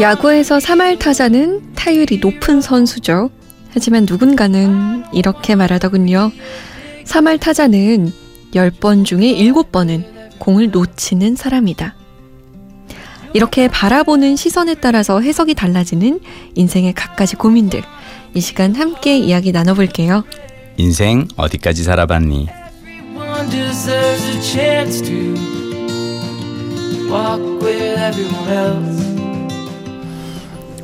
야구에서 3할 타자는 타율이 높은 선수죠. 하지만 누군가는 이렇게 말하더군요. 3할 타자는 10번 중에 7번은 공을 놓치는 사람이다. 이렇게 바라보는 시선에 따라서 해석이 달라지는 인생의 갖가지 고민들. 이 시간 함께 이야기 나눠볼게요. 인생 어디까지 살아봤니?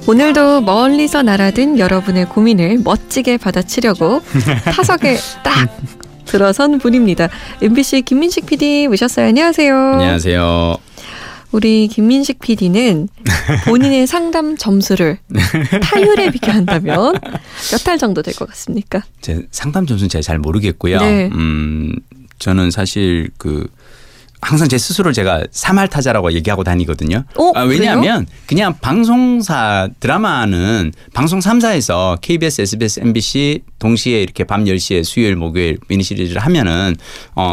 오늘도 멀리서 날아든 여러분의 고민을 멋지게 받아치려고 타석에 딱 들어선 분입니다. MBC 김민식 PD 모셨어요. 안녕하세요. 안녕하세요. 우리 김민식 PD는 본인의 상담 점수를 타율에 비교한다면 몇 할 정도 될 것 같습니까? 제 상담 점수는 제가 잘 모르겠고요. 네. 저는 사실 항상 제 스스로를 제가 3할 타자라고 얘기하고 다니거든요. 왜냐하면 그래요? 그냥 방송사 드라마는 방송 3사에서 KBS, SBS, MBC 동시에 이렇게 밤 10시에 수요일, 목요일 미니시리즈를 하면은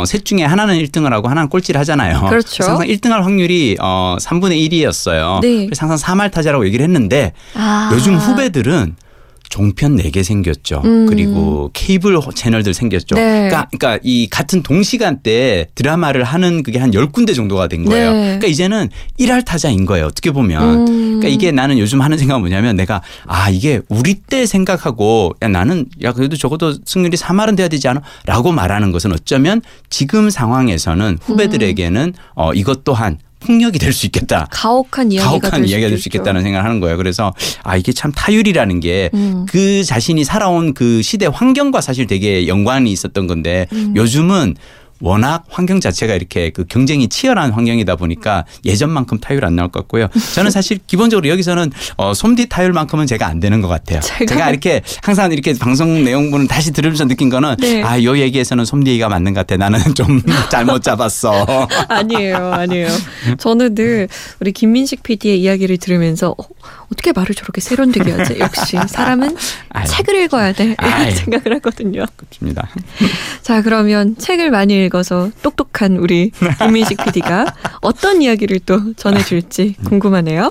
셋 중에 하나는 1등을 하고 하나는 꼴찌를 하잖아요. 그렇죠. 항상 1등할 확률이 3분의 1이었어요. 네. 그래서 항상 3할 타자라고 얘기를 했는데 요즘 후배들은 종편 4개 생겼죠. 그리고 케이블 채널들 생겼죠. 네. 그러니까 이 같은 동시간대에 드라마를 하는 그게 한 10군데 정도가 된 거예요. 네. 그러니까 이제는 1할 타자인 거예요. 어떻게 보면. 그러니까 이게 나는 요즘 하는 생각은 뭐냐면 내가 이게 우리 때 생각하고 나는 그래도 적어도 승률이 3할은 돼야 되지 않아? 라고 말하는 것은 어쩌면 지금 상황에서는 후배들에게는 이것 또한 폭력이 될 수 있겠다. 가혹한 이야기가 될 수 있겠다는 생각을 하는 거예요. 그래서 이게 참 타율이라는 게 그 자신이 살아온 그 시대 환경과 사실 되게 연관이 있었던 건데 요즘은 워낙 환경 자체가 이렇게 그 경쟁이 치열한 환경이다 보니까 예전만큼 타율 안 나올 것 같고요. 저는 사실 기본적으로 여기서는 솜디 타율만큼은 제가 안 되는 것 같아요. 제가 이렇게 항상 이렇게 방송 내용분을 다시 들으면서 느낀 거는 네. 요 얘기에서는 솜디가 맞는 것 같아. 나는 좀 잘못 잡았어. 아니에요. 저는 늘 우리 김민식 PD의 이야기를 들으면서 어떻게 말을 저렇게 세련되게 하지? 역시 사람은 책을 읽어야 돼. 이런 생각을 하거든요. 그렇습니다. 자, 그러면 책을 많이 읽어서 똑똑한 우리 김민식 PD가 어떤 이야기를 또 전해줄지 궁금하네요.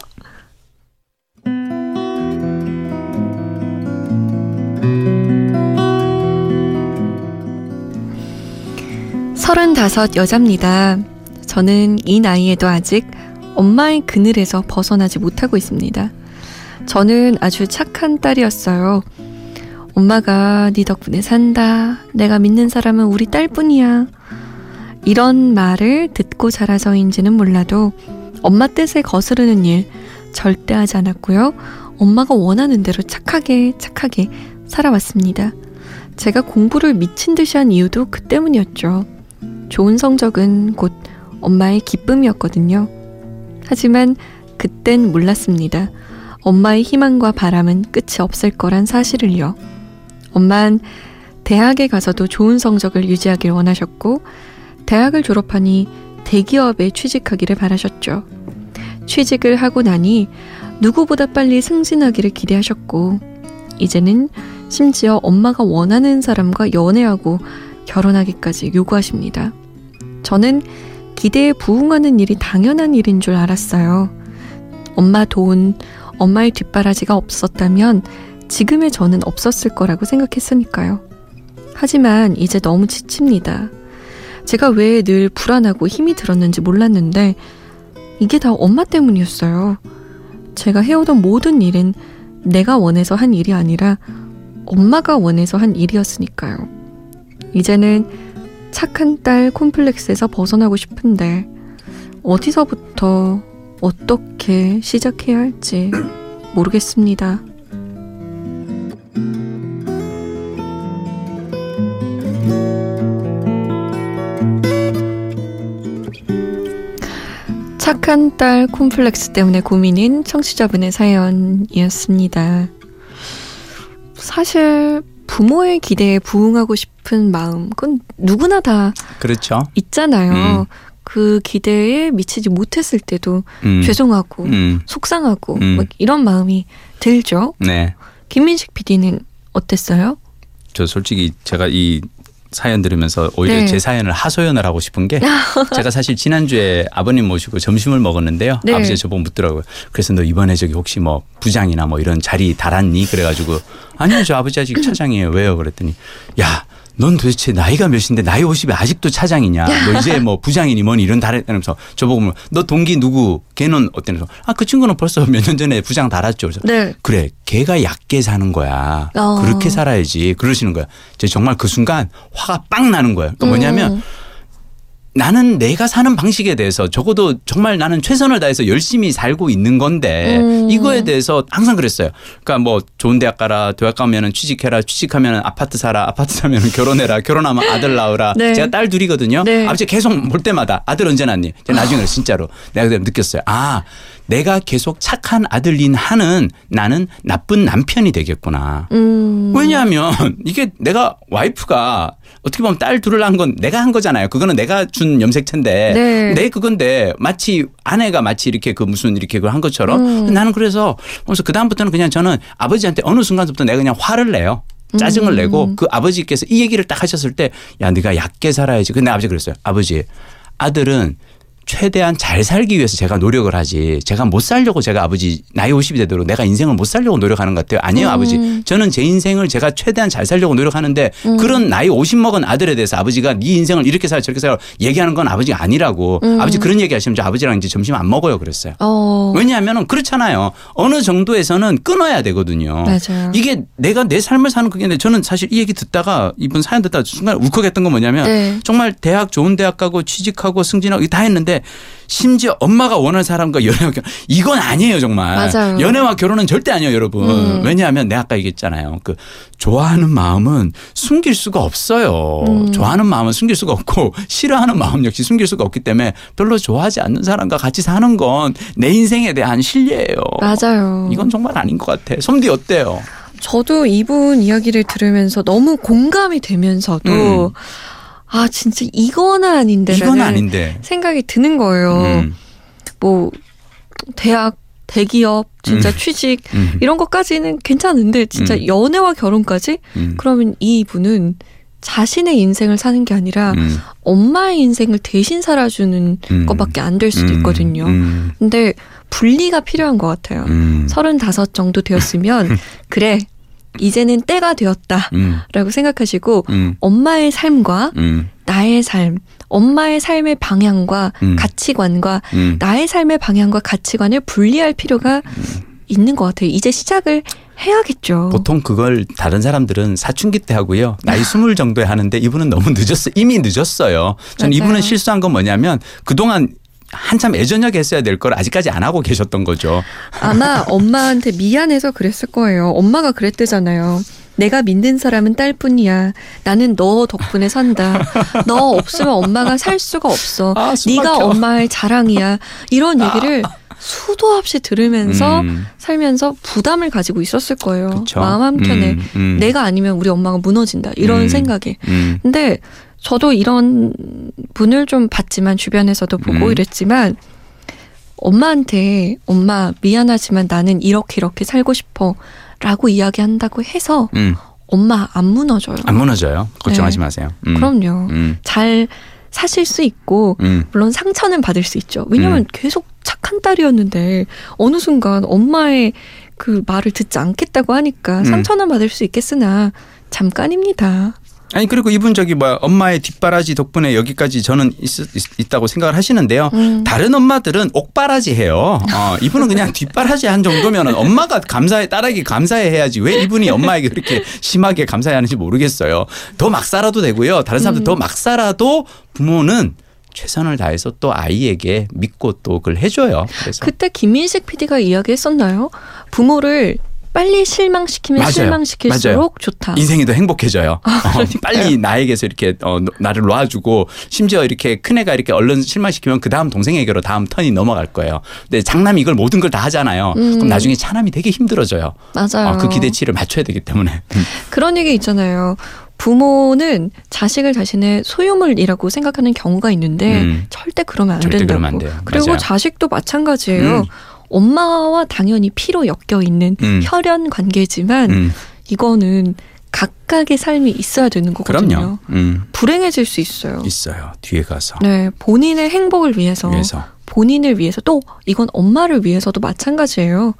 서른다섯 여자입니다. 저는 이 나이에도 아직 엄마의 그늘에서 벗어나지 못하고 있습니다. 저는 아주 착한 딸이었어요. 엄마가 네 덕분에 산다. 내가 믿는 사람은 우리 딸뿐이야. 이런 말을 듣고 자라서인지는 몰라도 엄마 뜻에 거스르는 일 절대 하지 않았고요. 엄마가 원하는 대로 착하게 살아왔습니다. 제가 공부를 미친 듯이 한 이유도 그 때문이었죠. 좋은 성적은 곧 엄마의 기쁨이었거든요. 하지만 그땐 몰랐습니다. 엄마의 희망과 바람은 끝이 없을 거란 사실을요. 엄마는 대학에 가서도 좋은 성적을 유지하길 원하셨고 대학을 졸업하니 대기업에 취직하기를 바라셨죠. 취직을 하고 나니 누구보다 빨리 승진하기를 기대하셨고 이제는 심지어 엄마가 원하는 사람과 연애하고 결혼하기까지 요구하십니다. 저는 기대에 부응하는 일이 당연한 일인 줄 알았어요. 엄마의 뒷바라지가 없었다면 지금의 저는 없었을 거라고 생각했으니까요. 하지만 이제 너무 지칩니다. 제가 왜 늘 불안하고 힘이 들었는지 몰랐는데 이게 다 엄마 때문이었어요. 제가 해오던 모든 일은 내가 원해서 한 일이 아니라 엄마가 원해서 한 일이었으니까요. 이제는 착한 딸 콤플렉스에서 벗어나고 싶은데 어디서부터 어떻게 시작해야 할지 모르겠습니다. 착한 딸 콤플렉스 때문에 고민인 청취자분의 사연이었습니다. 사실 부모의 기대에 부응하고 싶은 마음 그건 누구나 다 그렇죠. 있잖아요. 그 기대에 미치지 못했을 때도 죄송하고 속상하고 이런 마음이 들죠. 네. 김민식 PD는 어땠어요? 저 솔직히 제가 이 사연 들으면서 오히려 제 사연을 하소연을 하고 싶은 게 제가 사실 지난주에 아버님 모시고 점심을 먹었는데요. 네. 아버지가 저보고 묻더라고요. 그래서 너 이번에 저기 혹시 뭐 부장이나 뭐 이런 자리 달았니? 그래가지고 아니요. 저 아버지 아직 차장이에요. 왜요? 그랬더니 야. 넌 도대체 나이가 몇인데 나이 50에 아직도 차장이냐. 너 이제 뭐 부장이니 뭐니 이런 달이면서 저보고 너 동기 누구 걔는 어땠냐면서 아, 그 친구는 벌써 몇 년 전에 부장 달았죠. 그래서 네. 그래 걔가 약게 사는 거야. 그렇게 살아야지. 그러시는 거야. 제가 정말 그 순간 화가 빵 나는 거예요. 그러니까 뭐냐면 나는 내가 사는 방식에 대해서 적어도 정말 나는 최선을 다해서 열심히 살고 있는 건데 이거에 대해서 항상 그랬어요. 그러니까 뭐 좋은 대학 가라, 대학 가면 취직해라, 취직하면 아파트 사라, 아파트 사면 결혼해라, 결혼하면 아들 낳으라. 네. 제가 딸 둘이거든요. 네. 아버지 계속 볼 때마다 아들 언제 낳니? 제가 나중에 진짜로 내가 그때 느꼈어요. 아, 내가 계속 착한 아들인 한은 나는 나쁜 남편이 되겠구나. 왜냐하면 이게 내가 와이프가 어떻게 보면 딸 둘을 한 건 내가 한 거잖아요. 그거는 내가 준 염색체인데 네. 내 그건데 마치 아내가 마치 이렇게 그 무슨 이렇게 그걸 한 것처럼 나는 그래서 그다음부터는 그냥 저는 아버지한테 어느 순간부터 내가 그냥 화를 내요. 짜증을 내고 그 아버지께서 이 얘기를 딱 하셨을 때 야, 네가 약게 살아야지. 근데 아버지 그랬어요. 아버지 아들은 최대한 잘 살기 위해서 제가 노력을 하지 제가 못 살려고 제가 아버지 나이 50이 되도록 내가 인생을 못 살려고 노력하는 것 같아요. 아니에요 아버지. 저는 제 인생을 제가 최대한 잘 살려고 노력하는데 그런 나이 50 먹은 아들에 대해서 아버지가 네 인생을 이렇게 살아 저렇게 살아 얘기하는 건 아버지가 아니라고. 아버지 그런 얘기하시면 저 아버지랑 이제 점심 안 먹어요 그랬어요. 왜냐하면 그렇잖아요. 어느 정도에서는 끊어야 되거든요. 맞아요. 이게 내가 내 삶을 사는 그게 근데 저는 사실 이 얘기 듣다가 이분 사연 듣다가 순간 울컥했던 건 뭐냐면 네. 정말 대학 좋은 대학 가고 취직하고 승진하고 다 했는데 심지어 엄마가 원하는 사람과 연애와 결혼 이건 아니에요 정말. 맞아요. 연애와 결혼은 절대 아니에요 여러분. 왜냐하면 내가 아까 얘기했잖아요. 그 좋아하는 마음은 숨길 수가 없어요. 좋아하는 마음은 숨길 수가 없고 싫어하는 마음 역시 숨길 수가 없기 때문에 별로 좋아하지 않는 사람과 같이 사는 건 내 인생에 대한 신뢰예요. 맞아요. 이건 정말 아닌 것 같아. 솜디 어때요? 저도 이분 이야기를 들으면서 너무 공감이 되면서도 아 진짜 이건 아닌데 생각이 드는 거예요. 뭐 대학, 대기업, 진짜 취직 이런 것까지는 괜찮은데 진짜 연애와 결혼까지? 그러면 이분은 자신의 인생을 사는 게 아니라 엄마의 인생을 대신 살아주는 것밖에 안 될 수도 있거든요. 근데 분리가 필요한 것 같아요. 35 정도 되었으면 그래. 이제는 때가 되었다라고 생각하시고 엄마의 삶과 나의 삶, 엄마의 삶의 방향과 가치관과 나의 삶의 방향과 가치관을 분리할 필요가 있는 것 같아요. 이제 시작을 해야겠죠. 보통 그걸 다른 사람들은 사춘기 때 하고요. 나이 20 정도에 하는데 이분은 너무 늦었어요. 이미 늦었어요. 저는 이분은 실수한 건 뭐냐면 그동안 한참 예전에 했어야 될 걸 아직까지 안 하고 계셨던 거죠. 아마 엄마한테 미안해서 그랬을 거예요. 엄마가 그랬대잖아요. 내가 믿는 사람은 딸뿐이야. 나는 너 덕분에 산다. 너 없으면 엄마가 살 수가 없어. 아, 네가 엄마의 자랑이야. 이런 얘기를 수도 없이 들으면서 살면서 부담을 가지고 있었을 거예요. 그쵸? 마음 한켠에 내가 아니면 우리 엄마가 무너진다. 이런 생각에. 근데 저도 이런 분을 좀 봤지만 주변에서도 보고 이랬지만 엄마한테 엄마 미안하지만 나는 이렇게 살고 싶어 라고 이야기한다고 해서 엄마 안 무너져요. 안 무너져요. 걱정하지 마세요. 그럼요. 잘 사실 수 있고 물론 상처는 받을 수 있죠. 왜냐하면 계속 착한 딸이었는데 어느 순간 엄마의 그 말을 듣지 않겠다고 하니까 상처는 받을 수 있겠으나 잠깐입니다. 아니 그리고 이분 엄마의 뒷바라지 덕분에 여기까지 저는 있다고 생각을 하시는데요. 다른 엄마들은 옥바라지 해요. 이분은 그냥 뒷바라지 한 정도면은 엄마가 감사해 딸에게 감사해 해야지 왜 이분이 엄마에게 그렇게 심하게 감사해 하는지 모르겠어요. 더 막 살아도 되고요. 다른 사람들 더 막 살아도 부모는 최선을 다해서 또 아이에게 믿고 또 그걸 해줘요. 그래서 그때 김민식 PD가 이야기했었나요? 부모를 빨리 실망시키면 맞아요. 실망시킬수록 맞아요. 좋다. 인생이 더 행복해져요. 빨리 나에게서 이렇게 나를 놓아주고 심지어 이렇게 큰애가 이렇게 얼른 실망시키면 그 다음 동생에게로 다음 턴이 넘어갈 거예요. 근데 장남이 이걸 모든 걸 다 하잖아요. 그럼 나중에 차남이 되게 힘들어져요. 맞아요. 그 기대치를 맞춰야 되기 때문에. 그런 얘기 있잖아요. 부모는 자식을 자신의 소유물이라고 생각하는 경우가 있는데 절대 그러면 안 된다고. 그러면 안 돼요. 그리고 맞아요. 자식도 마찬가지예요. 엄마와 당연히 피로 엮여 있는 혈연 관계지만 이거는 각각의 삶이 있어야 되는 거거든요. 그럼요. 불행해질 수 있어요. 있어요. 뒤에 가서. 네. 본인의 행복을 위해서. 본인을 위해서. 또 이건 엄마를 위해서도 마찬가지예요.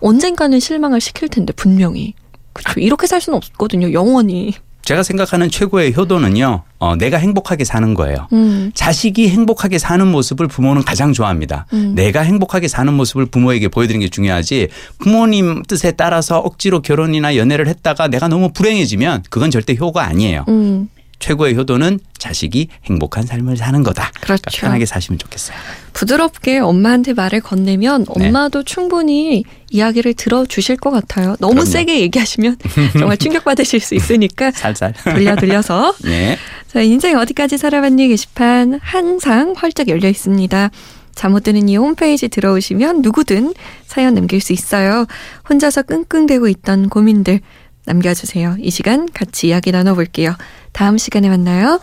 언젠가는 실망을 시킬 텐데 분명히. 그렇죠. 이렇게 살 수는 없거든요. 영원히. 제가 생각하는 최고의 효도는요. 내가 행복하게 사는 거예요. 자식이 행복하게 사는 모습을 부모는 가장 좋아합니다. 내가 행복하게 사는 모습을 부모에게 보여드리는 게 중요하지, 부모님 뜻에 따라서 억지로 결혼이나 연애를 했다가 내가 너무 불행해지면 그건 절대 효가 아니에요. 최고의 효도는 자식이 행복한 삶을 사는 거다. 그렇죠. 그러니까 편하게 사시면 좋겠어요. 부드럽게 엄마한테 말을 건네면 엄마도 네. 충분히 이야기를 들어주실 것 같아요. 너무 그럼요. 세게 얘기하시면 정말 충격받으실 수 있으니까 살살 돌려서 네. 자, 인생 어디까지 살아봤니 게시판 항상 활짝 열려 있습니다. 잠 못 드는 이 홈페이지 들어오시면 누구든 사연 남길 수 있어요. 혼자서 끙끙대고 있던 고민들 남겨주세요. 이 시간 같이 이야기 나눠볼게요. 다음 시간에 만나요.